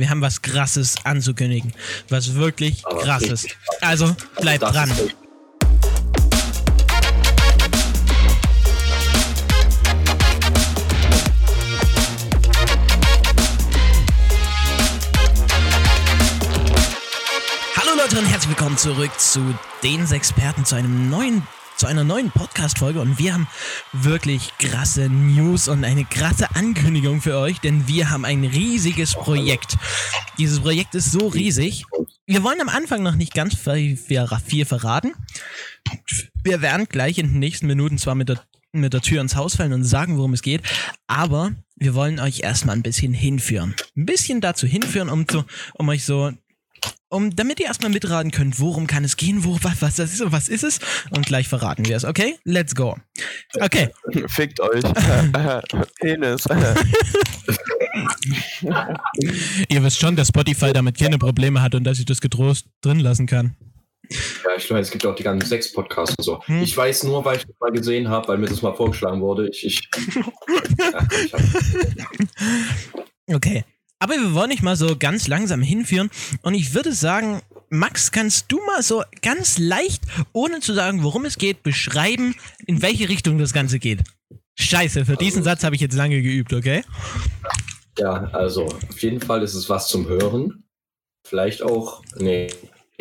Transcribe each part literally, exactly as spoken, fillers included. Wir haben was Krasses anzukündigen. Was wirklich Aber Krasses. Richtig. Also bleibt also dran. Hallo Leute und herzlich willkommen zurück zu den Experten zu einem neuen zu einer neuen Podcast-Folge, und wir haben wirklich krasse News und eine krasse Ankündigung für euch, denn wir haben ein riesiges Projekt. Dieses Projekt ist so riesig. Wir wollen am Anfang noch nicht ganz viel, viel verraten. Wir werden gleich in den nächsten Minuten zwar mit der, mit der Tür ins Haus fallen und sagen, worum es geht, aber wir wollen euch erstmal ein bisschen hinführen. Ein bisschen dazu hinführen, um, zu, um euch so... Um, damit ihr erstmal mitraten könnt, worum kann es gehen, wo, was, was das ist und was ist es, und gleich verraten wir es, okay? Let's go. Okay. Fickt euch. Penis. Ihr wisst schon, dass Spotify damit keine Probleme hat und dass ich das getrost drin lassen kann. Ja, ich weiß, es gibt ja auch die ganzen Sex-Podcasts und so. Hm. Ich weiß nur, weil ich das mal gesehen habe, weil mir das mal vorgeschlagen wurde. Ich, ich, ja, ich hab... Okay. Aber wir wollen dich mal so ganz langsam hinführen, und ich würde sagen, Max, kannst du mal so ganz leicht, ohne zu sagen, worum es geht, beschreiben, in welche Richtung das Ganze geht? Scheiße, für also, diesen Satz habe ich jetzt lange geübt, okay? Ja, also auf jeden Fall ist es was zum Hören. Vielleicht auch, nee,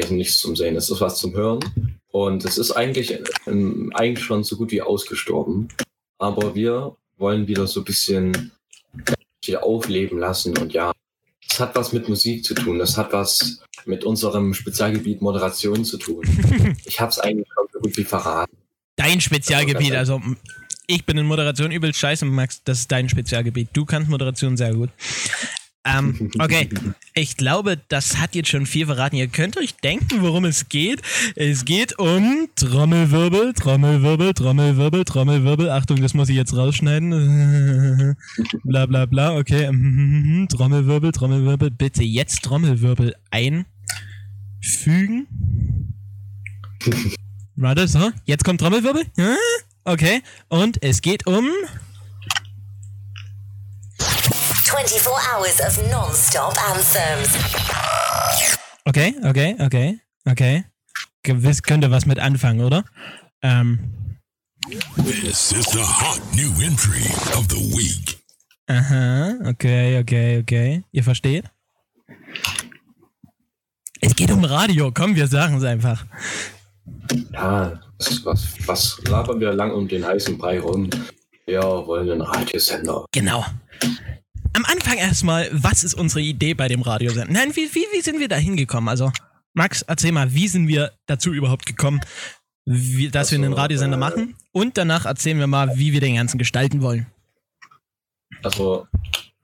nichts zum Sehen, es ist was zum Hören. Und es ist eigentlich, ähm, eigentlich schon so gut wie ausgestorben. Aber wir wollen wieder so ein bisschen... aufleben lassen, und ja, das hat was mit Musik zu tun, das hat was mit unserem Spezialgebiet Moderation zu tun. Ich hab's eigentlich schon so gut wie verraten. Dein Spezialgebiet, also ich bin in Moderation übel scheiße, Max, das ist dein Spezialgebiet. Du kannst Moderation sehr gut. Ähm, okay, ich glaube, das hat jetzt schon viel verraten. Ihr könnt euch denken, worum es geht. Es geht um Trommelwirbel, Trommelwirbel, Trommelwirbel, Trommelwirbel. Achtung, das muss ich jetzt rausschneiden. Bla bla bla, okay. Trommelwirbel, Trommelwirbel. Bitte jetzt Trommelwirbel einfügen. Warte, so, jetzt kommt Trommelwirbel. Okay, und es geht um... twenty-four hours of non-stop anthems. Okay, okay, okay, okay. Gewiss könnte was mit anfangen, oder? Ähm. This is the hot new entry of the week. Aha, okay, okay, okay. Ihr versteht? Es geht um Radio, komm, wir sagen es einfach. Ja, was, was labern wir lang um den heißen Brei rum? Wir wollen einen Radiosender. Genau. Am Anfang erstmal, was ist unsere Idee bei dem Radiosender? Nein, wie, wie, wie sind wir da hingekommen? Also, Max, erzähl mal, wie sind wir dazu überhaupt gekommen, wie, dass also, wir einen Radiosender äh, machen? Und danach erzählen wir mal, wie wir den Ganzen gestalten wollen. Also,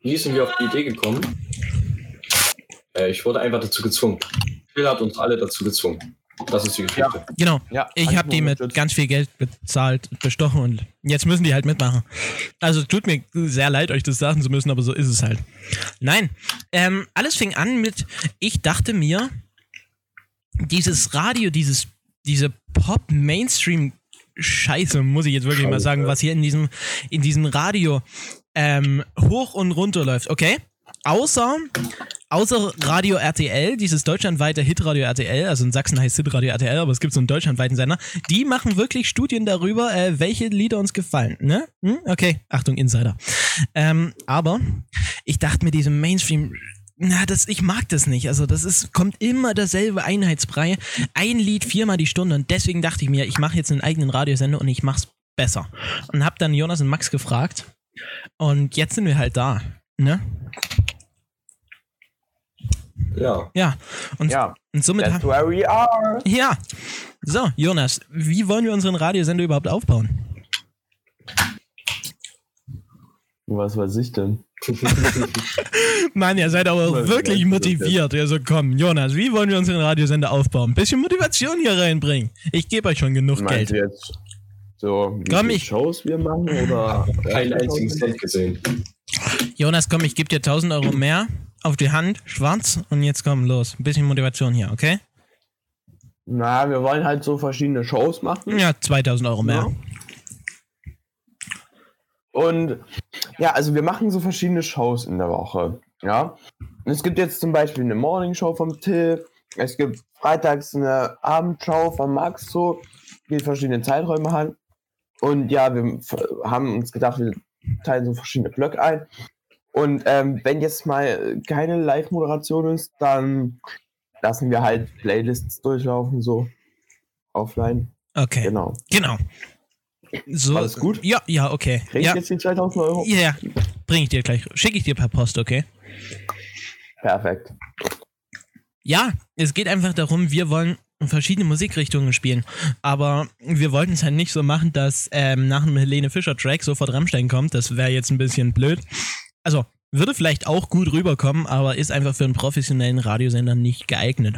wie sind wir auf die Idee gekommen? Äh, ich wurde einfach dazu gezwungen. Phil hat uns alle dazu gezwungen. Das ist die Geschichte. Ja. Genau. Ja, ich habe die mit unterstützt. Ganz viel Geld bezahlt, bestochen, und jetzt müssen die halt mitmachen. Also tut mir sehr leid, euch das sagen zu müssen, aber so ist es halt. Nein, ähm, alles fing an mit, ich dachte mir, dieses Radio, dieses diese Pop-Mainstream-Scheiße, muss ich jetzt wirklich mal sagen, was hier in diesem, in diesem Radio ähm, hoch und runter läuft, okay? Außer... Außer Radio R T L, dieses deutschlandweite Hitradio R T L, also in Sachsen heißt Hitradio R T L, aber es gibt so einen deutschlandweiten Sender, die machen wirklich Studien darüber, äh, welche Lieder uns gefallen, ne? Hm? Okay, Achtung, Insider. Ähm, aber ich dachte mir, diesem Mainstream, na, das, ich mag das nicht, also das ist, kommt immer derselbe Einheitsbrei, ein Lied viermal die Stunde, und deswegen dachte ich mir, ich mache jetzt einen eigenen Radiosender und ich mach's besser. Und hab dann Jonas und Max gefragt, und jetzt sind wir halt da, ne? Ja. Ja. Und, ja. und somit That's where we are. Ja. So, Jonas, wie wollen wir unseren Radiosender überhaupt aufbauen? Was weiß ich denn? Mann, ihr seid aber wirklich motiviert. Also komm, Jonas, wie wollen wir unseren Radiosender aufbauen? Ein bisschen Motivation hier reinbringen. Ich gebe euch schon genug Meint Geld. Jetzt so, wie komm, ich Shows wir machen oder keinen einzigen Cent gesehen. Jonas, komm, ich gebe dir tausend Euro mehr. Auf die Hand, schwarz, und jetzt komm, los. Ein bisschen Motivation hier, okay? Na, wir wollen halt so verschiedene Shows machen. Ja, zweitausend Euro mehr. Ja. Und, ja, also wir machen so verschiedene Shows in der Woche, ja? Es gibt jetzt zum Beispiel eine Morningshow vom Till, es gibt freitags eine Abendshow von Max, so, die verschiedene Zeiträume haben. Und ja, wir haben uns gedacht, wir teilen so verschiedene Blöcke ein. Und ähm, wenn jetzt mal keine Live-Moderation ist, dann lassen wir halt Playlists durchlaufen, so offline. Okay. Genau. Genau. So, alles gut? Ja, ja, okay. Krieg ich ja. jetzt die zweitausend Euro? Ja, ja. Bring ich dir gleich. Schicke ich dir per Post, okay? Perfekt. Ja, es geht einfach darum, wir wollen verschiedene Musikrichtungen spielen. Aber wir wollten es halt nicht so machen, dass ähm, nach einem Helene Fischer-Track sofort Rammstein kommt. Das wäre jetzt ein bisschen blöd. Also, würde vielleicht auch gut rüberkommen, aber ist einfach für einen professionellen Radiosender nicht geeignet.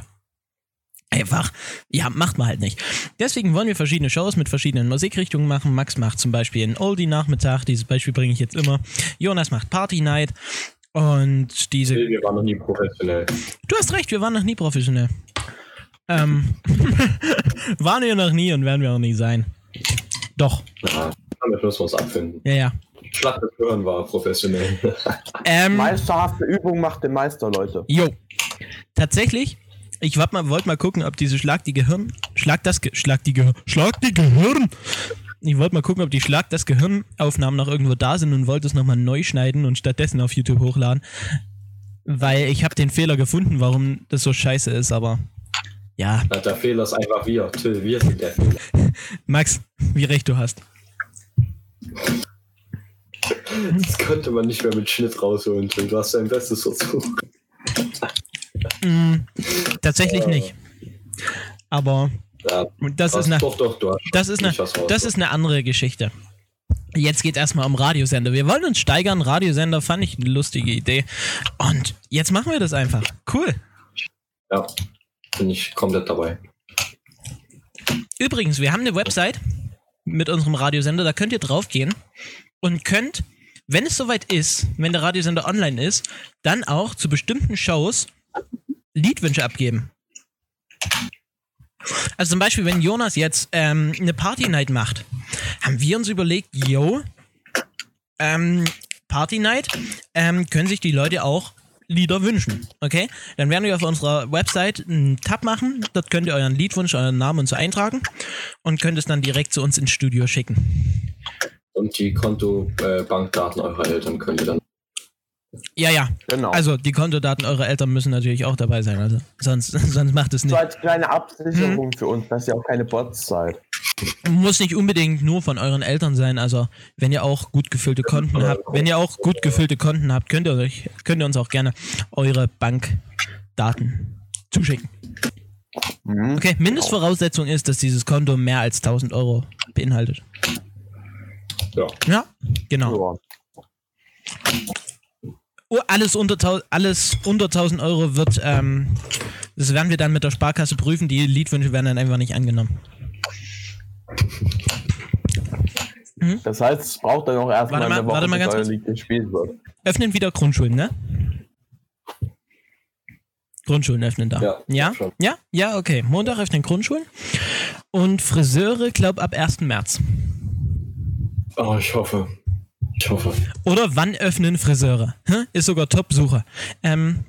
Einfach, ja, macht man halt nicht. Deswegen wollen wir verschiedene Shows mit verschiedenen Musikrichtungen machen. Max macht zum Beispiel einen Oldie-Nachmittag, dieses Beispiel bringe ich jetzt immer. Jonas macht Party-Night und diese... Wir waren noch nie professionell. Du hast recht, wir waren noch nie professionell. Ähm, waren wir noch nie und werden wir auch nie sein. Doch. Ja, damit müssen wir uns abfinden. Ja, ja. Schlacht des Hören war professionell. ähm, Meisterhafte Übung macht den Meister, Leute. Jo. Tatsächlich... Ich mal, wollte mal gucken, ob diese Schlag die Gehirn, Schlag das Ge- Schlag die Gehirn, Schlag die Gehirn. Ich wollte mal gucken, ob die Schlag das Gehirn Aufnahmen noch irgendwo da sind und wollte es nochmal neu schneiden und stattdessen auf YouTube hochladen, weil ich habe den Fehler gefunden, warum das so scheiße ist, aber ja. Na, der Fehler ist einfach wir, Till, wir sind der Fehler. Max, wie recht du hast. Das könnte man nicht mehr mit Schnitt rausholen, Till, du hast dein Bestes dazu. Mm, tatsächlich äh, nicht. Aber ja, das, ist eine, doch, doch, doch. Das, ist eine, das ist eine andere Geschichte. Jetzt geht es erstmal um Radiosender. Wir wollen uns steigern. Radiosender fand ich eine lustige Idee. Und jetzt machen wir das einfach. Cool. Ja, bin ich komplett dabei. Übrigens, wir haben eine Website mit unserem Radiosender. Da könnt ihr drauf gehen und könnt, wenn es soweit ist, wenn der Radiosender online ist, dann auch zu bestimmten Shows Liedwünsche abgeben. Also zum Beispiel, wenn Jonas jetzt ähm, eine Party-Night macht, haben wir uns überlegt, yo, ähm, Party-Night, ähm, können sich die Leute auch Lieder wünschen, okay? Dann werden wir auf unserer Website einen Tab machen, dort könnt ihr euren Liedwunsch, euren Namen und so eintragen und könnt es dann direkt zu uns ins Studio schicken. Und die Konto-Bankdaten äh, eurer Eltern könnt ihr dann. Ja, ja. Genau. Also die Kontodaten eurer Eltern müssen natürlich auch dabei sein. Also sonst, sonst macht es nicht. So als kleine Absicherung hm. für uns, dass ihr auch keine Bots seid. Muss nicht unbedingt nur von euren Eltern sein. Also wenn ihr auch gut gefüllte Konten habt, wenn ihr auch gut gefüllte Konten habt, könnt ihr euch, könnt ihr uns auch gerne eure Bankdaten zuschicken. Mhm. Okay, Mindestvoraussetzung ist, dass dieses Konto mehr als tausend Euro beinhaltet. Ja. Ja, genau. Ja. Oh, alles unter, alles unter tausend Euro wird, ähm, das werden wir dann mit der Sparkasse prüfen, die Liedwünsche werden dann einfach nicht angenommen. Hm? Das heißt, es braucht dann auch erstmal eine Woche, warte mal ganz kurz. Lied gespielt wird. Öffnen wieder Grundschulen, ne? Grundschulen öffnen da. Ja, ja, schon. ja, ja, okay. Montag öffnen Grundschulen und Friseure, glaub, ab ersten März. Oh, ich hoffe. Ich hoffe. Oder wann öffnen Friseure? Hm? Ist sogar Top-Suche. Ähm,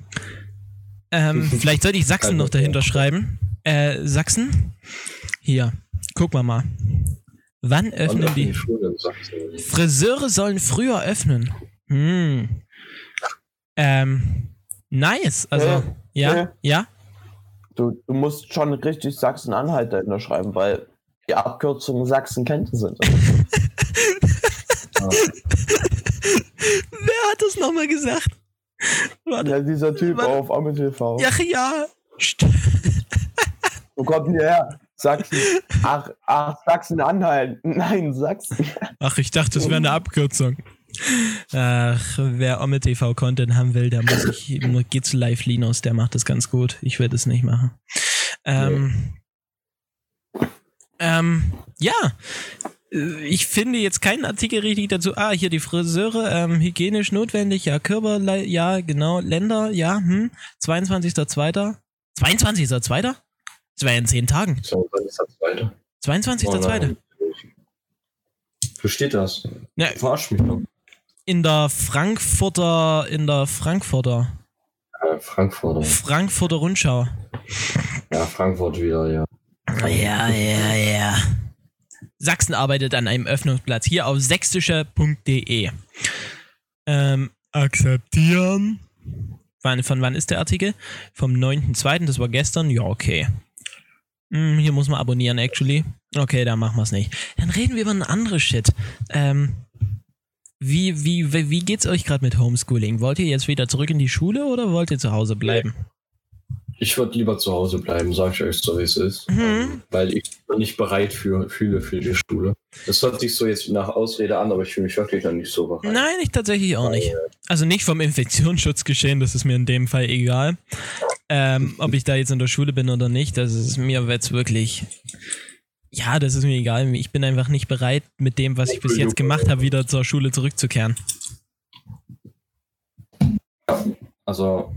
ähm, vielleicht sollte ich Sachsen noch dahinter schreiben. Äh, Sachsen? Hier, gucken wir mal. Wann öffnen die? Friseure sollen früher öffnen. Hm. Ähm, nice. Also, ja, ja. ja. Du, du musst schon richtig Sachsen-Anhalt dahinter schreiben, weil die Abkürzungen Sachsen-Kenten sind. Wer hat das nochmal gesagt? Warte, ja, dieser Typ warte. auf Ami T V. Ach ja. Wo kommt denn der her? Sachsen. Ach, ach Sachsen-Anhalt. Nein, Sachsen. Ach, ich dachte, das wäre eine Abkürzung. Ach, wer Ami T V Content haben will, der muss ich, geht zu Live Linus, der macht das ganz gut. Ich werde es nicht machen. Ähm, nee. ähm, ja. Ich finde jetzt keinen Artikel richtig dazu. Ah, hier die Friseure, ähm, hygienisch notwendig, ja, Körper, ja, genau, Länder, ja, hm, zweiundzwanzigster zweiter zweiundzwanzigster zweiter Das war ja in zehn Tagen. zweiundzwanzigster zweiter zweiundzwanzigster zweiter Wo steht das? Ja, verarsch mich doch. In der Frankfurter, in der Frankfurter. Äh, Frankfurter. Frankfurter Rundschau. Ja, Frankfurt wieder, ja. Ja, ja, ja. Sachsen arbeitet an einem Öffnungsplatz. Hier auf sächsische punkt de. Ähm, akzeptieren. Wann, von wann ist der Artikel? Vom neunten zweiten Das war gestern. Ja, okay. Hm, hier muss man abonnieren, actually. Okay, dann machen wir es nicht. Dann reden wir über einen anderen Shit. Ähm, wie, wie, wie, wie geht's euch gerade mit Homeschooling? Wollt ihr jetzt wieder zurück in die Schule oder wollt ihr zu Hause bleiben? Ich würde lieber zu Hause bleiben, sag ich euch so, wie es ist. Mhm. Weil ich nicht bereit für, fühle für die Schule. Das hört sich so jetzt nach Ausrede an, aber ich fühle mich wirklich noch nicht so bereit. Nein, ich tatsächlich auch nicht. Also nicht vom Infektionsschutz geschehen, das ist mir in dem Fall egal. Ähm, ob ich da jetzt in der Schule bin oder nicht, das ist mir jetzt wirklich... Ja, das ist mir egal. Ich bin einfach nicht bereit, mit dem, was ich bis jetzt gemacht habe, wieder zur Schule zurückzukehren. Also...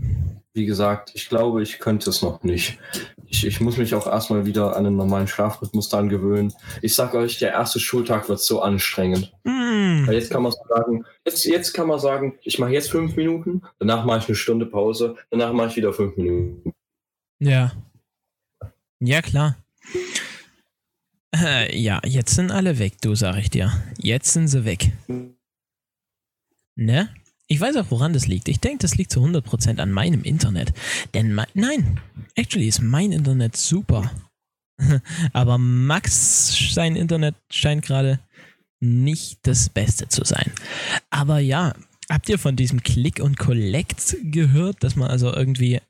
Wie gesagt, ich glaube, ich könnte es noch nicht. Ich, ich muss mich auch erstmal wieder an einen normalen Schlafrhythmus dran gewöhnen. Ich sag euch, der erste Schultag wird so anstrengend. Mm. Weil jetzt kann man sagen, jetzt, jetzt kann man sagen, ich mache jetzt fünf Minuten, danach mache ich eine Stunde Pause, danach mache ich wieder fünf Minuten. Ja. Ja, klar. Äh, ja, jetzt sind alle weg, du, sag ich dir. Jetzt sind sie weg. Ne? Ich weiß auch, woran das liegt. Ich denke, das liegt zu hundert Prozent an meinem Internet. Denn, mein, nein, actually ist mein Internet super. Aber Max, sein Internet scheint gerade nicht das Beste zu sein. Aber ja, habt ihr von diesem Click und Collect gehört, dass man also irgendwie,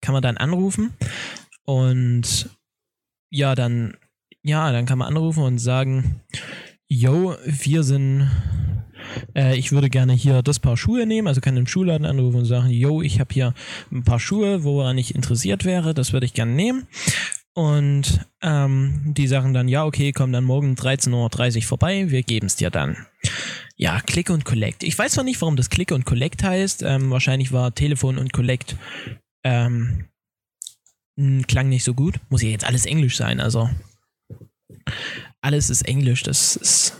kann man dann anrufen und ja, dann, ja, dann kann man anrufen und sagen, yo, wir sind... Ich würde gerne hier das Paar Schuhe nehmen, also kann im Schuhladen anrufen und sagen, yo, ich habe hier ein paar Schuhe, woran ich interessiert wäre, das würde ich gerne nehmen. Und ähm, die sagen dann, ja, okay, komm dann morgen dreizehn Uhr dreißig vorbei, wir geben es dir dann. Ja, Click und Collect. Ich weiß noch nicht, warum das Click und Collect heißt. Ähm, wahrscheinlich war Telefon und Collect ähm, klang nicht so gut. Muss ja jetzt alles Englisch sein, also alles ist Englisch, das ist...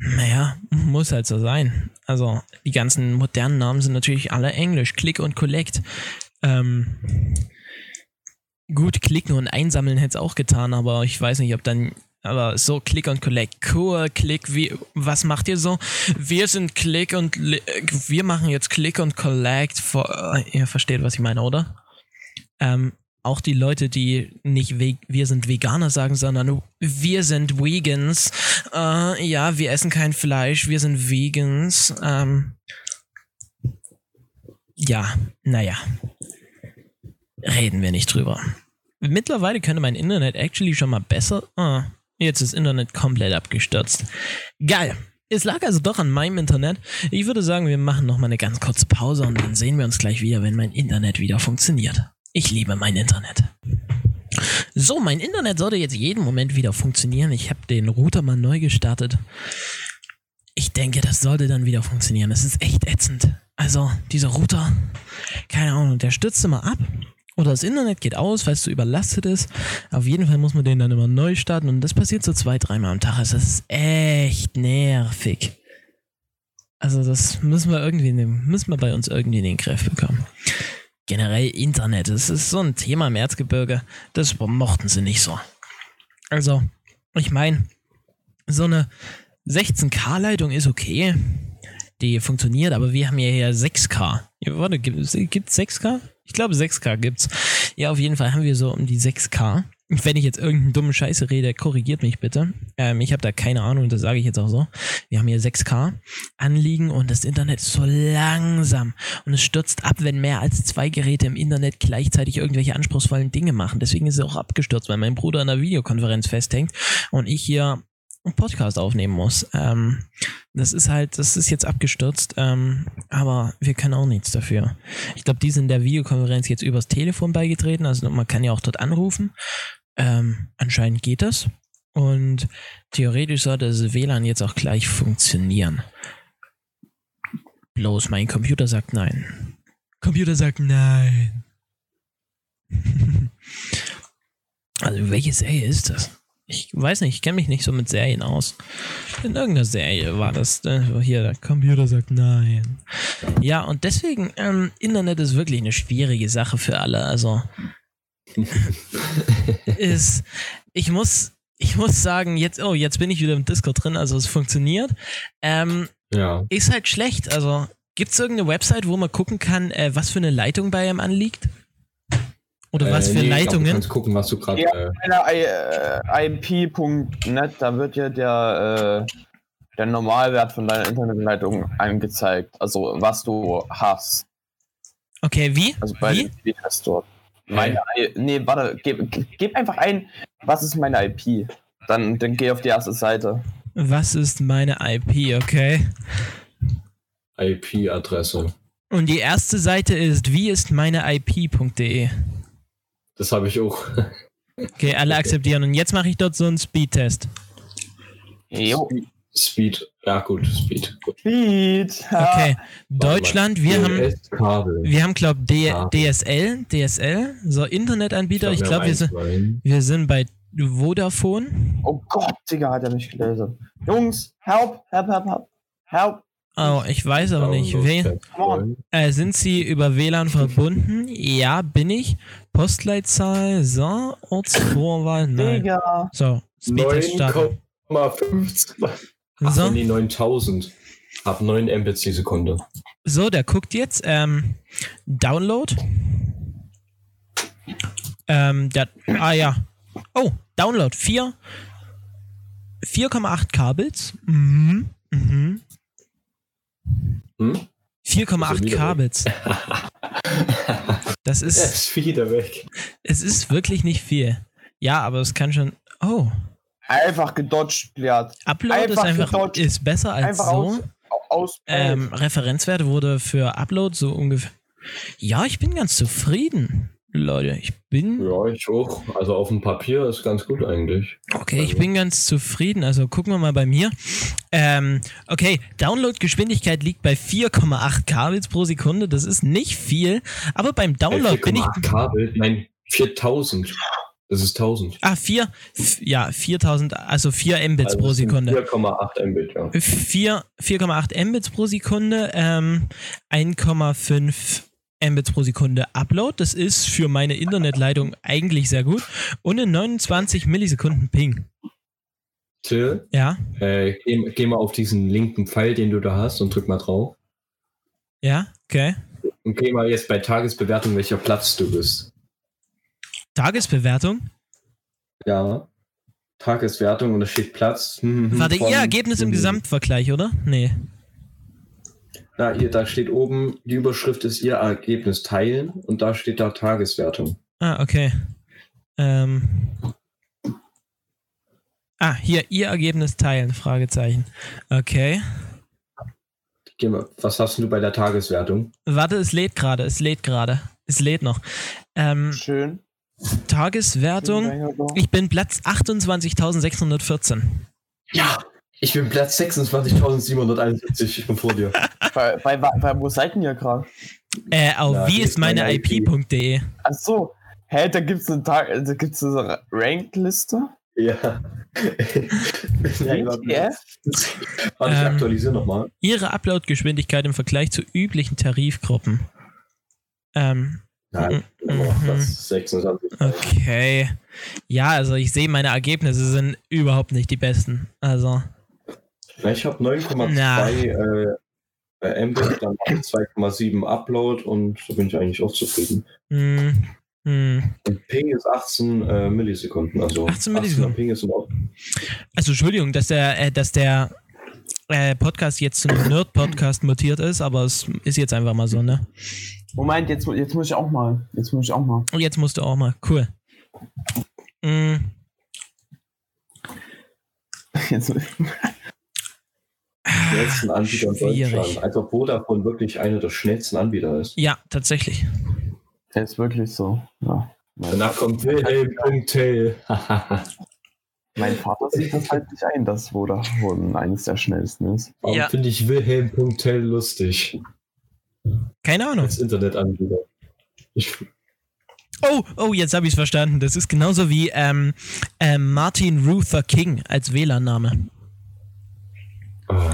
Naja, muss halt so sein. Also, die ganzen modernen Namen sind natürlich alle Englisch. Click und Collect. Ähm, gut, klicken und einsammeln hätte es auch getan, aber ich weiß nicht, ob dann... Aber so, Click und Collect. Cool, Click, wie... Was macht ihr so? Wir sind Click und... Wir machen jetzt Click und Collect. For, ihr versteht, was ich meine, oder? Ähm... Auch die Leute, die nicht We- wir sind Veganer sagen, sondern wir sind Vegans. Äh, ja, wir essen kein Fleisch, wir sind Vegans. Ähm, ja, naja. Reden wir nicht drüber. Mittlerweile könnte mein Internet actually schon mal besser. Ah, jetzt ist Internet komplett abgestürzt. Geil. Es lag also doch an meinem Internet. Ich würde sagen, wir machen nochmal eine ganz kurze Pause und dann sehen wir uns gleich wieder, wenn mein Internet wieder funktioniert. Ich liebe mein Internet. So, mein Internet sollte jetzt jeden Moment wieder funktionieren. Ich habe den Router mal neu gestartet. Ich denke, das sollte dann wieder funktionieren. Das ist echt ätzend. Also, dieser Router, keine Ahnung, der stürzt immer ab. Oder das Internet geht aus, weil es so überlastet ist. Auf jeden Fall muss man den dann immer neu starten. Und das passiert so zwei, dreimal am Tag. Also das ist echt nervig. Also, das müssen wir irgendwie nehmen, müssen wir bei uns irgendwie in den Griff bekommen. Generell Internet, das ist so ein Thema im Erzgebirge, das mochten sie nicht so. Also, ich meine, so eine sechzehn K Leitung ist okay, die funktioniert, aber wir haben ja hier sechs K. Ja, warte, gibt es sechs K? Ich glaube sechs K gibt's. Ja, auf jeden Fall haben wir so um die sechs K. Wenn ich jetzt irgendeinen dummen Scheiße rede, korrigiert mich bitte. Ähm, ich habe da keine Ahnung, das sage ich jetzt auch so. Wir haben hier sechs K Anliegen und das Internet ist so langsam. Und es stürzt ab, wenn mehr als zwei Geräte im Internet gleichzeitig irgendwelche anspruchsvollen Dinge machen. Deswegen ist es auch abgestürzt, weil mein Bruder in einer Videokonferenz festhängt und ich hier einen Podcast aufnehmen muss. Ähm, das ist halt, das ist jetzt abgestürzt, ähm, aber wir können auch nichts dafür. Ich glaube, die sind in der Videokonferenz jetzt übers Telefon beigetreten, also man kann ja auch dort anrufen. Ähm, anscheinend geht das und theoretisch sollte das W L A N jetzt auch gleich funktionieren. Bloß mein Computer sagt nein. Computer sagt nein. Also welches A ist das? Ich weiß nicht, ich kenne mich nicht so mit Serien aus. In irgendeiner Serie war das, äh, hier, der Computer sagt nein. Ja, und deswegen, ähm, Internet ist wirklich eine schwierige Sache für alle, also ist, ich muss, ich muss sagen, jetzt, oh, jetzt bin ich wieder im Discord drin, also es funktioniert. Ähm, ja. Ist halt schlecht, also gibt's irgendeine Website, wo man gucken kann, äh, was für eine Leitung bei einem anliegt? Oder äh, was für nee, Leitungen? Ich glaub, du kannst gucken, was du gerade. Ja, äh, I P Punkt net, da wird ja der, äh, der Normalwert von deiner Internetleitung angezeigt. Also, was du hast. Okay, wie? Also, bei wie? Dem hast du meine I P. Nee, warte, gib, gib einfach ein, was ist meine I P? Dann, dann geh auf die erste Seite. Was ist meine I P, okay? I P-Adresse. Und die erste Seite ist, wie ist meine I P Punkt de. Das habe ich auch. Okay, alle akzeptieren. Und jetzt mache ich dort so einen Speed-Test. Jo. Speed. Ja, gut. Speed. Gut. Speed. Ja. Okay. Deutschland, wir haben, wir haben, glaube ich, D S L. D S L. So, Internetanbieter. Ich glaube, glaub, wir, wir sind bei Vodafone. Oh Gott, Digga, hat er mich gelesen. Jungs, help, help, help, help. Help. Oh, ich weiß aber nicht. We- äh, sind Sie über W L A N verbunden? Ja, bin ich. Postleitzahl, so, Ortsvorwahl, nein. Digga. So, Speedtest starten. neun Komma fünf. Ach, so. Nee, neuntausend. Ab neun Mbit die Sekunde. So, der guckt jetzt. Ähm, Download. Ähm, der, ah ja. Oh, Download. vier. vier Komma acht Kabels. Mhm. Mhm. Hm? vier Komma acht Kabels. Das ist, ist wieder weg. Es ist wirklich nicht viel. Ja, aber es kann schon. Oh. Einfach gedodged, ja. Upload einfach ist einfach gedodged. Ist besser als einfach so. Aus, aus, ähm, Referenzwert wurde für Upload so ungefähr. Ja, ich bin ganz zufrieden. Leute, ich bin. Ja, ich auch. Also auf dem Papier ist ganz gut eigentlich. Okay, ich bin ganz zufrieden. Also gucken wir mal bei mir. Ähm, okay, Download-Geschwindigkeit liegt bei vier Komma acht Kbits pro Sekunde. Das ist nicht viel. Aber beim Download hey, vier Komma acht bin ich. vier Komma acht Kbits? Nein, viertausend. Das ist tausend. Ah, vier. F- ja, viertausend, also vier Mbits also pro Sekunde. vier Komma acht Mbit, ja. vier Komma acht Mbits pro Sekunde. Ähm, eins Komma fünf. Mbits pro Sekunde Upload. Das ist für meine Internetleitung eigentlich sehr gut. Und in neunundzwanzig Millisekunden Ping. Till? Ja? Äh, geh, geh mal auf diesen linken Pfeil, den du da hast und drück mal drauf. Ja, okay. Und geh mal jetzt bei Tagesbewertung, welcher Platz du bist. Tagesbewertung? Ja. Tageswertung und da steht Platz. Hm, Warte, ihr Ergebnis im Gesamtvergleich, oder? Nee. Na, hier, da steht oben, die Überschrift ist Ihr Ergebnis teilen und da steht da Tageswertung. Ah, okay. Ähm. Ah, hier, Ihr Ergebnis teilen, Fragezeichen. Okay. Geh mal, was hast du bei der Tageswertung? Warte, es lädt gerade, es lädt gerade. Es lädt noch. Ähm, Schön. Tageswertung, ich bin Platz achtundzwanzigtausendsechshundertvierzehn. Ja! Ich bin Platz sechsundzwanzigtausendsiebenhunderteinundsiebzig. Ich bin vor dir. Bei, bei, bei wo seid ihr hier gerade? Äh, auf ja, wie ist meine I P Punkt de. Achso. Hä, da gibt's eine Tag, da gibt's eine Rank-Liste? Ja. Ja. Warte, ich aktualisiere nochmal. Ihre Upload-Geschwindigkeit im Vergleich zu üblichen Tarifgruppen. Ähm. Nein, das sechsundzwanzig. Okay. Ja, also ich sehe, meine Ergebnisse sind überhaupt nicht die besten. Also. Ich habe neun Komma zwei äh, Mbit, dann zwei Komma sieben Upload und da bin ich eigentlich auch zufrieden. Mm, mm. Und Ping ist achtzehn äh, Millisekunden. Also achtzehn Millisekunden. Ping ist in Ordnung. Also Entschuldigung, dass der, äh, dass der äh, Podcast jetzt zum Nerd-Podcast mutiert ist, aber es ist jetzt einfach mal so, ne? Moment, jetzt, jetzt muss ich auch mal. Jetzt muss ich auch mal. Und jetzt musst du auch mal. Cool. Mm. Jetzt schnellsten Anbieter in Deutschland. Also Vodafone wirklich einer der schnellsten Anbieter ist. Ja, tatsächlich. Der ist wirklich so. Ja. Danach kommt Wilhelm.tel. Mein Vater sieht das halt nicht ein, dass Vodafone eines der schnellsten ist. Warum ja. Finde ich Wilhelm.tel lustig? Keine Ahnung. Das Internetanbieter. Ich Oh, oh, jetzt habe ich es verstanden. Das ist genauso wie ähm, ähm, Martin Luther King als W L A N-Name. Oh.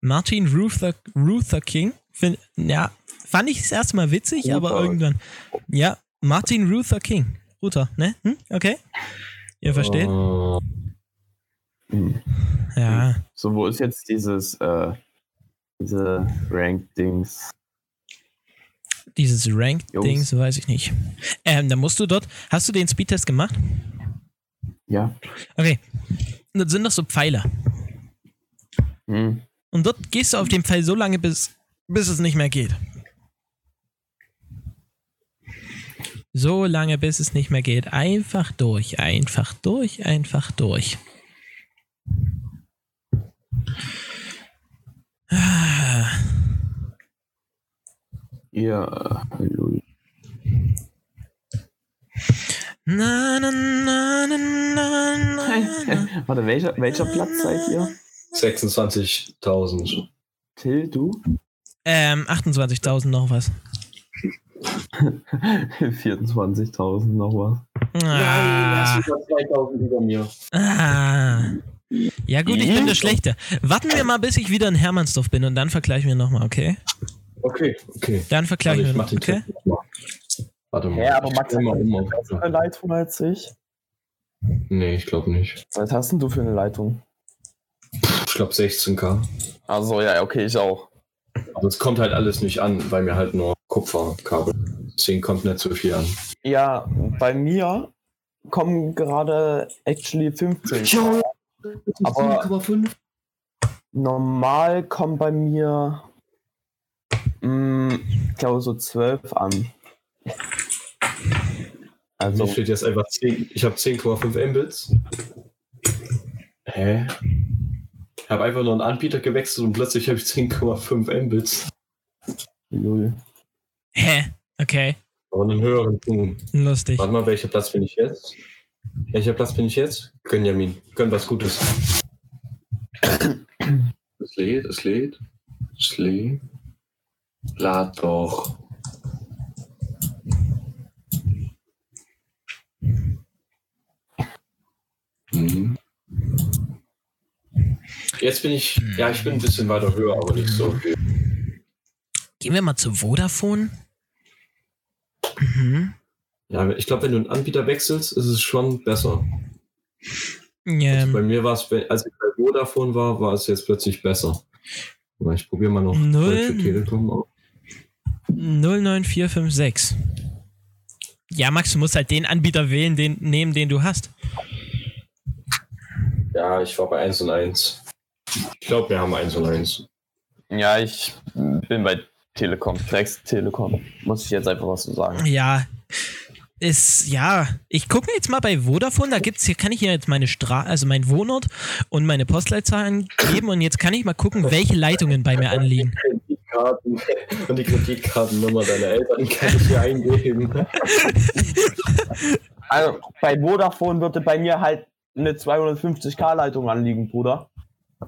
Martin Luther, Luther King, find, ja, fand ich das erstmal witzig, Luther. Aber irgendwann, ja, Martin Luther King, Luther, ne? Hm? Okay, ihr versteht? Uh, ja. So, wo ist jetzt dieses, äh, diese Rank-Dings? Dieses Rank-Dings, weiß ich nicht. Ähm, da musst du dort, hast du den Speedtest gemacht? Ja. Okay, das sind doch so Pfeiler. Hm. Und dort gehst du auf den Pfeil so lange, bis, bis es nicht mehr geht. So lange, bis es nicht mehr geht. Einfach durch, einfach durch, einfach durch. Ah. Ja, hallo. Na, na, na, na, na, na. Warte, welcher, welcher Platz seid ihr? sechsundzwanzigtausend. Till, du? Ähm, achtundzwanzigtausend noch was. vierundzwanzigtausend noch was. Ah. Nein, zweitausend über mir. Ah. Ja gut, ich bin der Schlechte. Warten wir mal, bis ich wieder in Hermannsdorf bin und dann vergleichen wir nochmal, okay? Okay, okay. Dann vergleichen also wir nochmal, okay? Tipp. Warte mal. Ja, aber Max, immer, immer. Hast du eine Leitung als ich? Nee, ich glaube nicht. Was hast denn du für eine Leitung? Ich glaube sechzehntausend. Also ja, okay, ich auch. Aber es kommt halt alles nicht an, weil mir halt nur Kupferkabel. Deswegen kommt nicht so viel an. Ja, bei mir kommen gerade actually fünfzehn. Ja, aber fünf Komma fünf. Normal kommen bei mir mh, ich glaube so zwölf an. Also mir steht jetzt einfach zehn. Ich habe zehn Komma fünf Mbits. Hä? Ich habe einfach nur einen Anbieter gewechselt und plötzlich habe ich zehn Komma fünf Mbits. Lol. Hä? Okay. Aber einen höheren Punkt. Lustig. Warte mal, welcher Platz bin ich jetzt? Welcher Platz bin ich jetzt? Gönjamin. Gönn was Gutes. Es lädt, es lädt. Es lädt. Lad doch. Hm. Jetzt bin ich, ja, ich bin ein bisschen weiter höher, aber nicht so viel. Gehen wir mal zu Vodafone. Mhm. Ja, ich glaube, wenn du einen Anbieter wechselst, ist es schon besser. Yeah. Also bei mir war es, als ich bei Vodafone war, war es jetzt plötzlich besser. Ich probiere mal noch Deutsche Telekom auf. null neun vier fünf sechs. Ja, Max, du musst halt den Anbieter wählen, den nehmen, den du hast. Ja, ich war bei eins und eins. Ich glaube, wir haben eins und eins. Ja, ich bin bei Telekom. Flex Telekom. Muss ich jetzt einfach was zu sagen. Ja. Ist, ja. Ich gucke mir jetzt mal bei Vodafone. Da gibt's, hier kann ich hier jetzt meine Stra- also meinen Wohnort und meine Postleitzahl angeben und jetzt kann ich mal gucken, welche Leitungen bei mir anliegen. Und die Kreditkartennummer deiner Eltern kann ich hier eingeben. Also, bei Vodafone würde bei mir halt eine zweihundertfünfzig K Leitung anliegen, Bruder.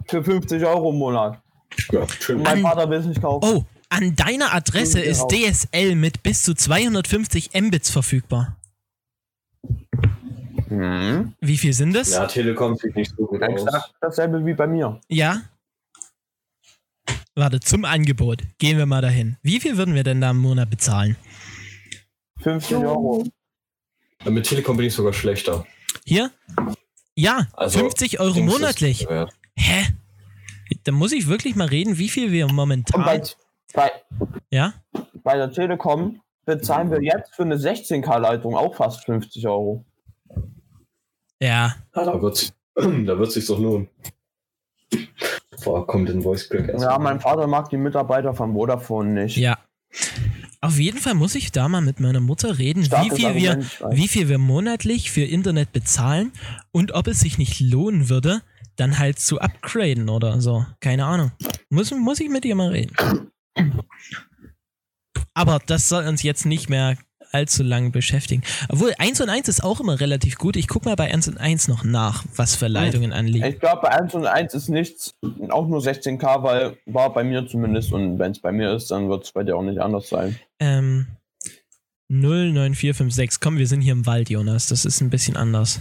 Für fünfzig Euro im Monat. Ja, schön. Mein an, Vater will es nicht kaufen. Oh, an deiner Adresse ist raus. D S L mit bis zu zweihundertfünfzig Mbits verfügbar. Hm. Wie viel sind das? Ja, Telekom sieht nicht so gut aus. Exakt dasselbe wie bei mir. Ja. Warte, zum Angebot. Gehen wir mal dahin. Wie viel würden wir denn da im Monat bezahlen? fünfzig Euro. Ja, mit Telekom bin ich sogar schlechter. Hier? Ja, also, fünfzig Euro monatlich. Hä? Da muss ich wirklich mal reden, wie viel wir momentan... Bei, bei, ja? Bei der Telekom bezahlen wir jetzt für eine sechzehn K Leitung auch fast fünfzig Euro. Ja. ja da wird da wird's sich doch lohnen. Boah, kommt ein Voice Crack erstmal. Ja, mein Vater mag die Mitarbeiter von Vodafone nicht. Ja. Auf jeden Fall muss ich da mal mit meiner Mutter reden, wie viel, wir, wie viel wir monatlich für Internet bezahlen und ob es sich nicht lohnen würde, dann halt zu upgraden oder so. Keine Ahnung. Muss, muss ich mit ihr mal reden. Aber das soll uns jetzt nicht mehr allzu lange beschäftigen. Obwohl, eins und eins ist auch immer relativ gut. Ich guck mal bei eins und eins noch nach, was für Leitungen anliegen. Ich glaube, bei eins und eins ist nichts, auch nur sechzehn K, weil war bei mir zumindest. Und wenn es bei mir ist, dann wird es bei dir auch nicht anders sein. Ähm, null neun vier fünf sechs. Komm, wir sind hier im Wald, Jonas. Das ist ein bisschen anders.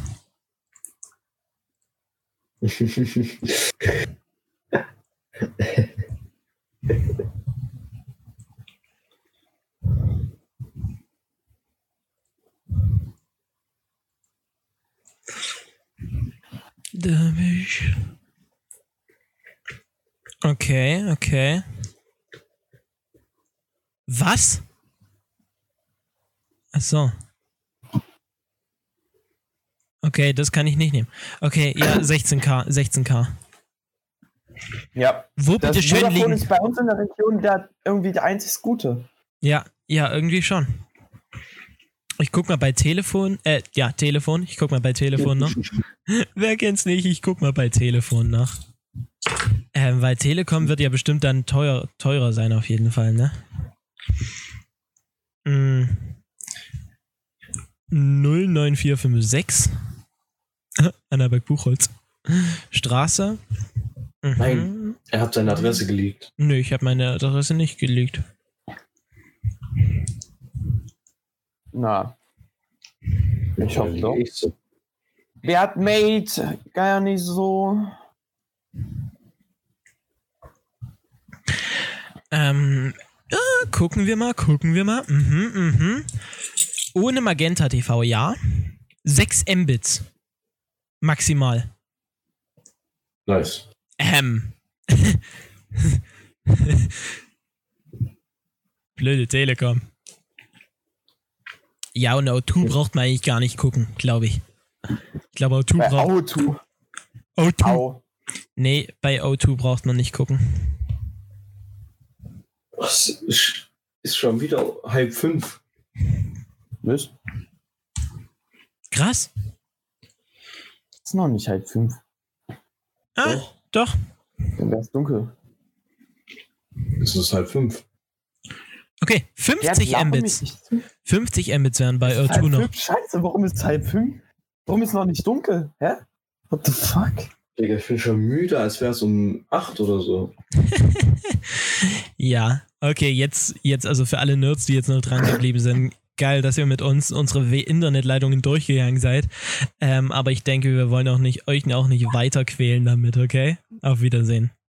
Okay, okay. Was? Ach so. Okay, das kann ich nicht nehmen. Okay, ja, sechzehn K. sechzehn K. Ja. Wo bitte schön liegen? Das Vodafone ist bei uns in der Region der, irgendwie der einzig Gute. Ja, ja, irgendwie schon. Ich guck mal bei Telefon, äh, ja, Telefon. Ich guck mal bei Telefon noch. Wer kennt's nicht? Ich guck mal bei Telefon nach. Ähm, weil Telekom wird ja bestimmt dann teuer, teurer sein auf jeden Fall, ne? Mhm. null neun vier fünf sechs Annaberg-Buchholz Straße. Mhm. Nein, er hat seine Adresse geleakt. Nö, ich habe meine Adresse nicht geleakt. Na. Ich hoffe doch. Wer hat Mate? Gar nicht so. Ähm, äh, gucken wir mal, gucken wir mal. Mhm, mhm. Ohne Magenta T V, ja. sechs Mbits. Maximal. Nice. Ähm. Blöde Telekom. Ja, und O zwei braucht man eigentlich gar nicht gucken, glaube ich. Ich glaube, O zwei bei braucht... O zwei. O zwei. Au. Nee, bei O zwei braucht man nicht gucken. Was? Ist schon wieder halb fünf. Was? Krass. Ist noch nicht halb fünf. Ah, doch. doch. Dann wär's dunkel. Es ist halb fünf. Okay, fünfzig Mbits. fünfzig Mbits wären bei O zwei noch. Scheiße, warum ist es halb fünf? Warum ist es noch nicht dunkel? Hä? What the fuck? Digga, ich bin schon müde, als wäre es um acht oder so. Ja, okay, jetzt, jetzt also für alle Nerds, die jetzt noch dran geblieben sind, geil, dass ihr mit uns unsere Internetleitungen durchgegangen seid. Ähm, aber ich denke, wir wollen auch nicht euch auch nicht weiter quälen damit, okay? Auf Wiedersehen.